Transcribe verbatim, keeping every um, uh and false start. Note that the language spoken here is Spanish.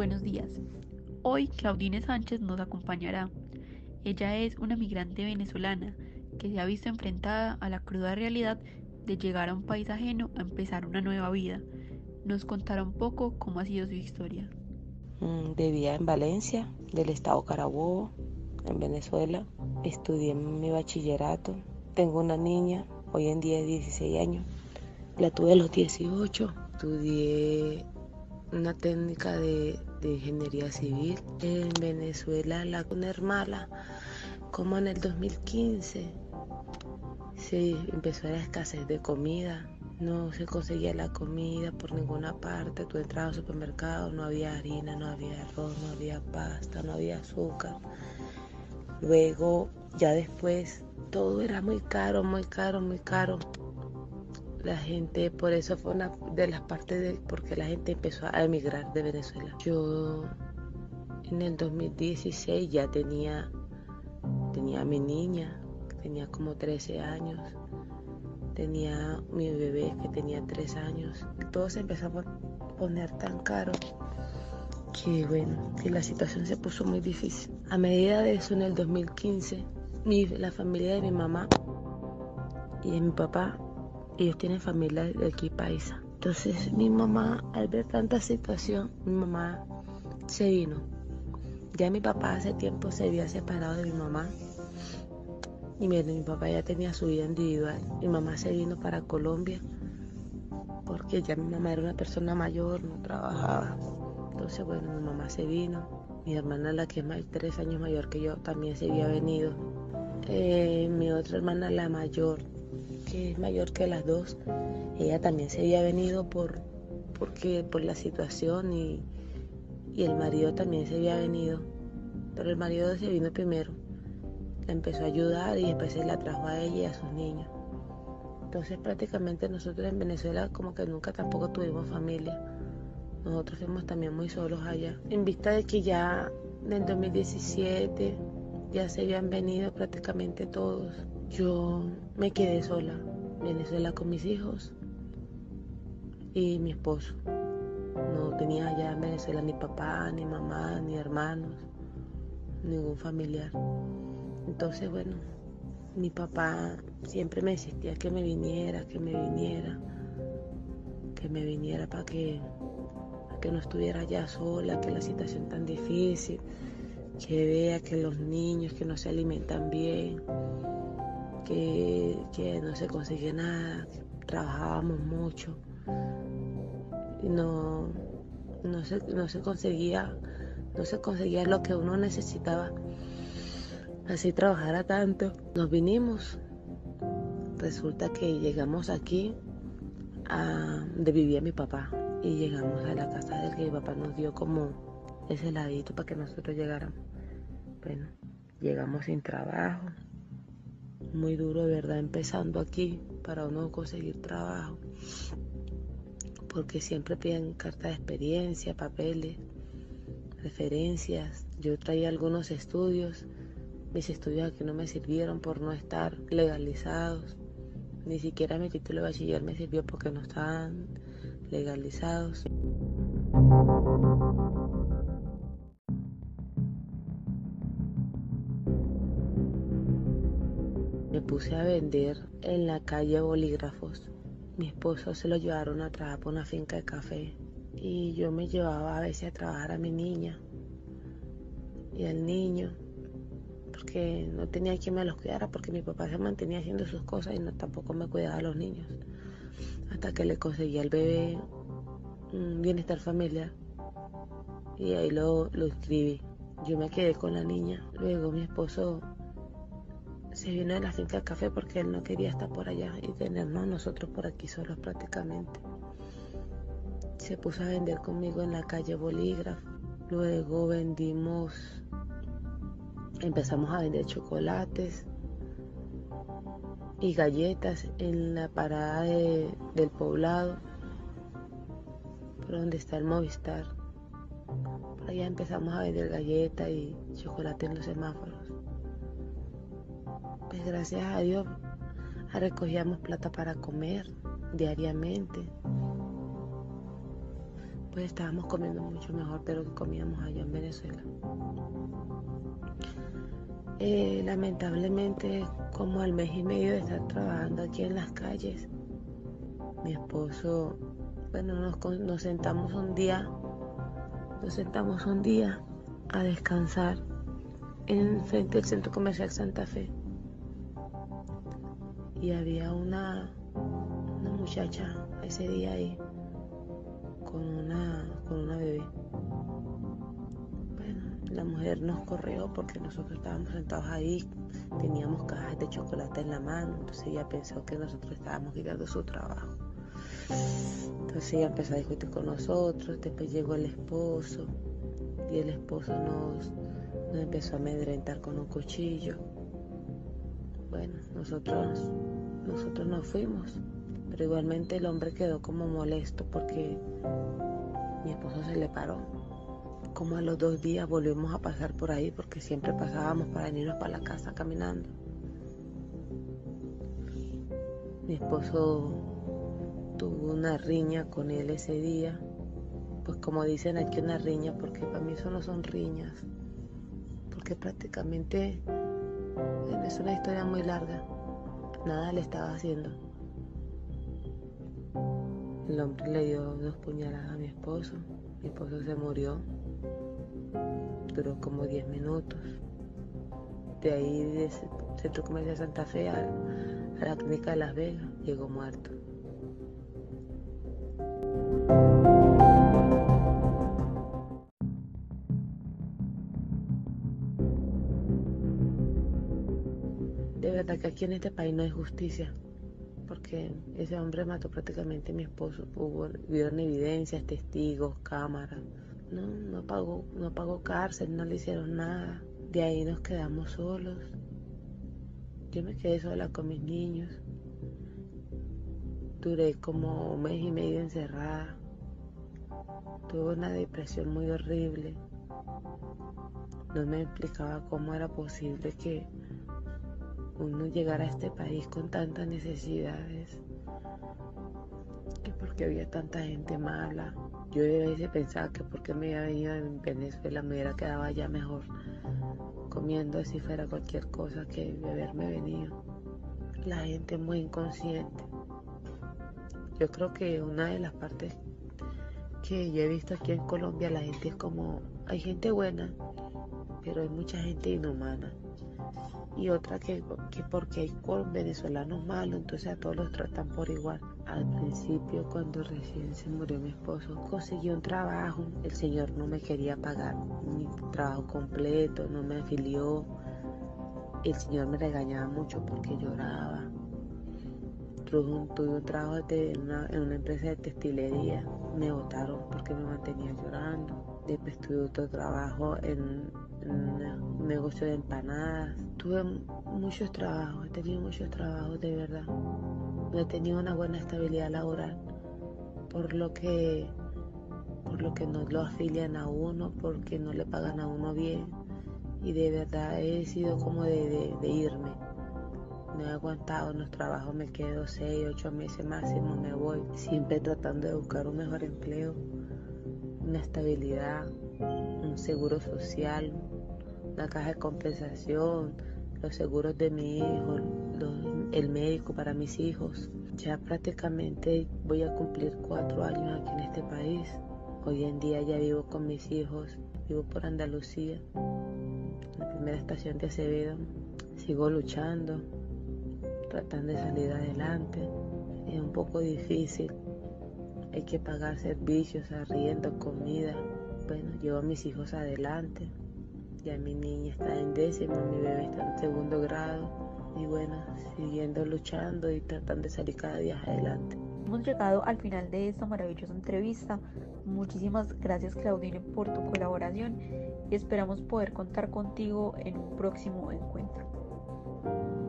Buenos días. Hoy Claudine Sánchez nos acompañará. Ella es una migrante venezolana que se ha visto enfrentada a la cruda realidad de llegar a un país ajeno a empezar una nueva vida. Nos contará un poco cómo ha sido su historia. Vivía en Valencia, del estado Carabobo, en Venezuela. Estudié mi bachillerato. Tengo una niña, hoy en día de dieciséis años. La tuve a los dieciocho. Estudié una técnica de, de ingeniería civil. En Venezuela, la una hermana, como en el dos mil quince, se empezó la escasez de comida. No se conseguía la comida por ninguna parte. Tú entrabas al supermercado, no había harina, no había arroz, no había pasta, no había azúcar. Luego, ya después, todo era muy caro, muy caro, muy caro. La gente, por eso fue una de las partes de, porque la gente empezó a emigrar de Venezuela. Yo en el dos mil dieciséis ya tenía, tenía a mi niña, tenía como trece años. Tenía mi bebé que tenía tres años. Todo se empezó a poner tan caro que bueno, que la situación se puso muy difícil. A medida de eso, en el dos mil quince, mi, la familia de mi mamá y de mi papá, ellos tienen familia de aquí paisa. Entonces mi mamá, al ver tanta situación, mi mamá se vino. Ya mi papá hace tiempo se había separado de mi mamá. Y miren, mi papá ya tenía su vida individual. Mi mamá se vino para Colombia porque ya mi mamá era una persona mayor, no trabajaba. Entonces, bueno, mi mamá se vino. Mi hermana, la que es más, tres años mayor que yo, también se había venido. Eh, mi otra hermana, la mayor, que es mayor que las dos, ella también se había venido por, porque, por la situación y, y el marido también se había venido, pero el marido se vino primero, la empezó a ayudar y después se la trajo a ella y a sus niños. Entonces prácticamente nosotros en Venezuela como que nunca tampoco tuvimos familia, nosotros fuimos también muy solos allá. En vista de que ya en el dos mil diecisiete ya se habían venido prácticamente todos, yo me quedé sola en Venezuela con mis hijos y mi esposo. No tenía allá en Venezuela ni papá, ni mamá, ni hermanos, ningún familiar. Entonces, bueno, mi papá siempre me insistía que me viniera, que me viniera, que me viniera para que, para que no estuviera allá sola, que la situación tan difícil, que vea que los niños que no se alimentan bien, Que, que no se conseguía nada, trabajábamos mucho, no, no, se, no se conseguía, no se conseguía lo que uno necesitaba, así trabajara tanto. Nos vinimos, resulta que llegamos aquí a, de vivía mi papá y llegamos a la casa del que mi papá nos dio como ese ladito para que nosotros llegáramos. Bueno, llegamos sin trabajo. Muy duro, de verdad, empezando aquí para uno conseguir trabajo, porque siempre piden cartas de experiencia, papeles, referencias. Yo traía algunos estudios, mis estudios aquí no me sirvieron por no estar legalizados, ni siquiera mi título de bachiller me sirvió porque no estaban legalizados. Me puse a vender en la calle bolígrafos. Mi esposo se lo llevaron a trabajar por una finca de café y yo me llevaba a veces a trabajar a mi niña y al niño porque no tenía quien me los cuidara, porque mi papá se mantenía haciendo sus cosas y no, tampoco me cuidaba a los niños hasta que le conseguía al bebé un bienestar familiar y ahí lo, lo inscribí. Yo me quedé con la niña. Luego mi esposo se vino de la finca de café porque él no quería estar por allá y tenernos nosotros por aquí solos prácticamente. Se puso a vender conmigo en la calle Bolígrafo. Luego vendimos, empezamos a vender chocolates y galletas en la parada de, del poblado, por donde está el Movistar. Por allá empezamos a vender galletas y chocolate en los semáforos. Pues gracias a Dios recogíamos plata para comer diariamente. pues estábamos comiendo mucho mejor de lo que comíamos allá en Venezuela. Eh, lamentablemente, como al mes y medio de estar trabajando aquí en las calles, mi esposo, bueno, nos, nos sentamos un día, nos sentamos un día a descansar en frente del Centro Comercial Santa Fe. Y había una, una muchacha ese día ahí con una, con una bebé. Bueno, la mujer nos corrió porque nosotros estábamos sentados ahí, teníamos cajas de chocolate en la mano, entonces ella pensó que nosotros estábamos quitando su trabajo. Entonces ella empezó a discutir con nosotros, después llegó el esposo y el esposo nos, nos empezó a amedrentar con un cuchillo. Bueno, nosotros, nosotros nos fuimos, pero igualmente el hombre quedó como molesto porque mi esposo se le paró. Como a los dos días volvimos a pasar por ahí porque siempre pasábamos para venirnos para la casa caminando. Mi esposo tuvo una riña con él ese día, pues como dicen aquí una riña, porque para mí eso no son riñas, porque prácticamente... Es una historia muy larga. Nada le estaba haciendo. El hombre le dio dos puñaladas a mi esposo. Mi esposo se murió. Duró como diez minutos. De ahí, del Centro Comercial Santa Fe a, a la Clínica de Las Vegas, llegó muerto. Que aquí en este país no hay justicia, porque ese hombre mató prácticamente a mi esposo. Hubo, hubieron evidencias, testigos, cámaras. No, no pagó, no pagó cárcel, no le hicieron nada. De ahí nos quedamos solos. Yo me quedé sola con mis niños. Duré como un mes y medio encerrada. Tuve una depresión muy horrible. No me explicaba cómo era posible que uno llegar a este país con tantas necesidades, que porque había tanta gente mala. Yo a veces pensaba que porque me había venido en Venezuela me hubiera quedado allá mejor, comiendo así fuera cualquier cosa, que de haberme venido. La gente muy inconsciente. Yo creo que una de las partes que yo he visto aquí en Colombia, la gente es como, hay gente buena, pero hay mucha gente inhumana. Y otra que, que porque hay venezolanos malos, entonces a todos los tratan por igual. Al principio, cuando recién se murió mi esposo, conseguí un trabajo. El señor no me quería pagar mi trabajo completo, no me afilió. El señor me regañaba mucho porque lloraba. Tuve un trabajo de una, en una empresa de textilería. Me botaron porque me mantenía llorando. Después tuve otro trabajo en, en un negocio de empanadas. Tuve muchos trabajos, he tenido muchos trabajos de verdad. No he tenido una buena estabilidad laboral, por lo que, por lo que no lo afilian a uno, porque no le pagan a uno bien. Y de verdad he sido como de, de, de irme. No he aguantado en los trabajos, me quedo seis, ocho meses máximo, me voy. Siempre tratando de buscar un mejor empleo, una estabilidad, un seguro social, una caja de compensación, los seguros de mi hijo, los, el médico para mis hijos. Ya prácticamente voy a cumplir cuatro años aquí en este país. Hoy en día ya vivo con mis hijos, vivo por Andalucía, la primera estación de Acevedo. Sigo luchando, tratando de salir adelante. Es un poco difícil, hay que pagar servicios, arriendo, comida. Bueno, llevo a mis hijos adelante, ya mi niña está en décimo, mi bebé está en segundo grado, y bueno, siguiendo luchando y tratando de salir cada día adelante. Hemos llegado al final de esta maravillosa entrevista. Muchísimas gracias, Claudine, por tu colaboración, y esperamos poder contar contigo en un próximo encuentro.